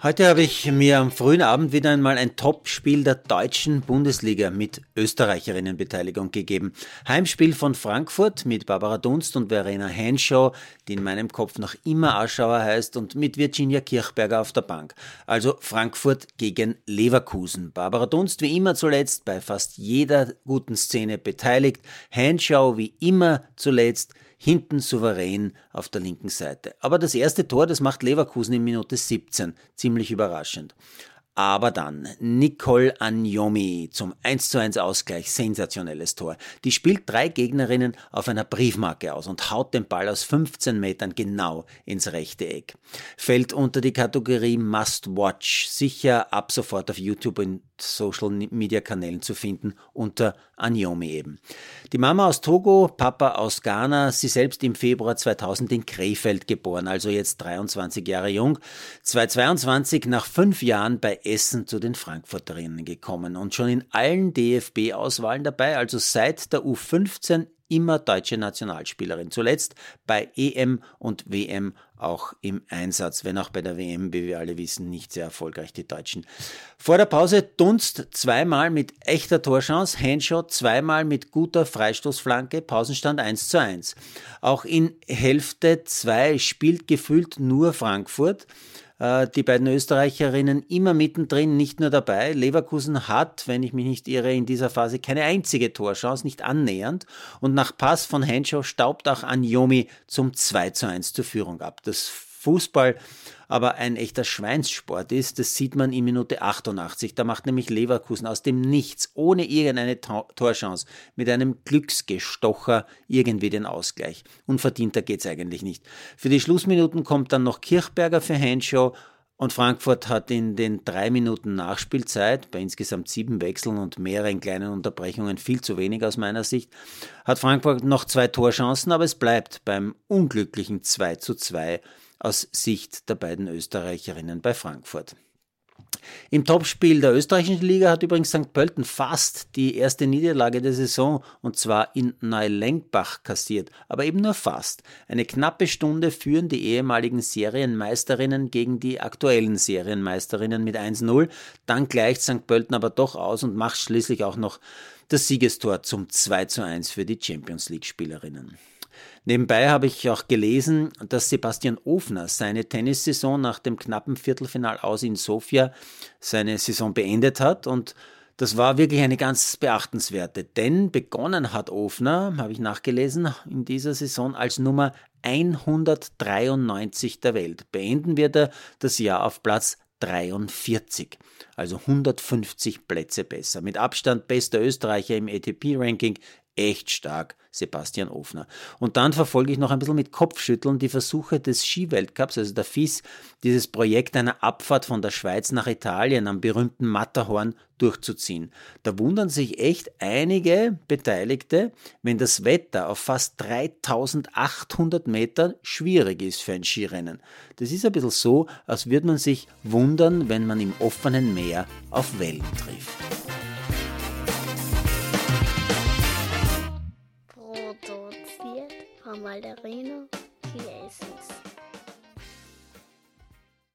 Heute habe ich mir am frühen Abend wieder einmal ein Topspiel der deutschen Bundesliga mit Österreicherinnenbeteiligung gegeben. Heimspiel von Frankfurt mit Barbara Dunst und Verena Hanshaw, die in meinem Kopf noch immer Aschauer heißt, und mit Virginia Kirchberger auf der Bank. Also Frankfurt gegen Leverkusen. Barbara Dunst wie immer zuletzt bei fast jeder guten Szene beteiligt. Hanshaw wie immer zuletzt hinten souverän auf der linken Seite. Aber das erste Tor, das macht Leverkusen in Minute 17. Ziemlich überraschend. Aber dann Nicole Anyomi zum 1:1 Ausgleich. Sensationelles Tor. Die spielt drei Gegnerinnen auf einer Briefmarke aus und haut den Ball aus 15 Metern genau ins rechte Eck. Fällt unter die Kategorie Must Watch. Sicher ab sofort auf YouTube und Social Media Kanälen zu finden unter Anyomi eben. Die Mama aus Togo, Papa aus Ghana, sie selbst im Februar 2000 in Krefeld geboren, also jetzt 23 Jahre jung. 2022 nach 5 Jahren bei Essen zu den Frankfurterinnen gekommen und schon in allen DFB-Auswahlen dabei, also seit der U15 immer deutsche Nationalspielerin. Zuletzt bei EM und WM auch im Einsatz, wenn auch bei der WM, wie wir alle wissen, nicht sehr erfolgreich die Deutschen. Vor der Pause Dunst zweimal mit echter Torchance, Hanshaw zweimal mit guter Freistoßflanke, Pausenstand 1:1. Auch in Hälfte 2 spielt gefühlt nur Frankfurt. Die beiden Österreicherinnen immer mittendrin, nicht nur dabei. Leverkusen hat, wenn ich mich nicht irre, in dieser Phase keine einzige Torchance, nicht annähernd. Und nach Pass von Hanshaw staubt auch Anyomi zum 2:1 zur Führung ab. Das Fußball aber ein echter Schweinssport ist, das sieht man in Minute 88. Da macht nämlich Leverkusen aus dem Nichts, ohne irgendeine Torchance, mit einem Glücksgestocher irgendwie den Ausgleich. Unverdienter geht's eigentlich nicht. Für die Schlussminuten kommt dann noch Kirchberger für Hanshaw. Und Frankfurt hat in den 3 Minuten Nachspielzeit, bei insgesamt 7 Wechseln und mehreren kleinen Unterbrechungen, viel zu wenig aus meiner Sicht, hat Frankfurt noch 2 Torchancen, aber es bleibt beim unglücklichen 2:2 aus Sicht der beiden Österreicherinnen bei Frankfurt. Im Topspiel der österreichischen Liga hat übrigens St. Pölten fast die erste Niederlage der Saison, und zwar in Neulengbach, kassiert, aber eben nur fast. Eine knappe Stunde führen die ehemaligen Serienmeisterinnen gegen die aktuellen Serienmeisterinnen mit 1:0, dann gleicht St. Pölten aber doch aus und macht schließlich auch noch das Siegestor zum 2:1 für die Champions League-Spielerinnen. Nebenbei habe ich auch gelesen, dass Sebastian Ofner seine Tennissaison nach dem knappen Viertelfinal aus in Sofia seine Saison beendet hat, und das war wirklich eine ganz beachtenswerte, denn begonnen hat Ofner, habe ich nachgelesen, in dieser Saison als Nummer 193 der Welt. Beenden wird er das Jahr auf Platz 43, also 150 Plätze besser. Mit Abstand bester Österreicher im ATP-Ranking. Echt stark, Sebastian Ofner. Und dann verfolge ich noch ein bisschen mit Kopfschütteln die Versuche des Skiweltcups, also der FIS, dieses Projekt einer Abfahrt von der Schweiz nach Italien am berühmten Matterhorn durchzuziehen. Da wundern sich echt einige Beteiligte, wenn das Wetter auf fast 3800 Metern schwierig ist für ein Skirennen. Das ist ein bisschen so, als würde man sich wundern, wenn man im offenen Meer auf Wellen trifft. Verena Hanshaw.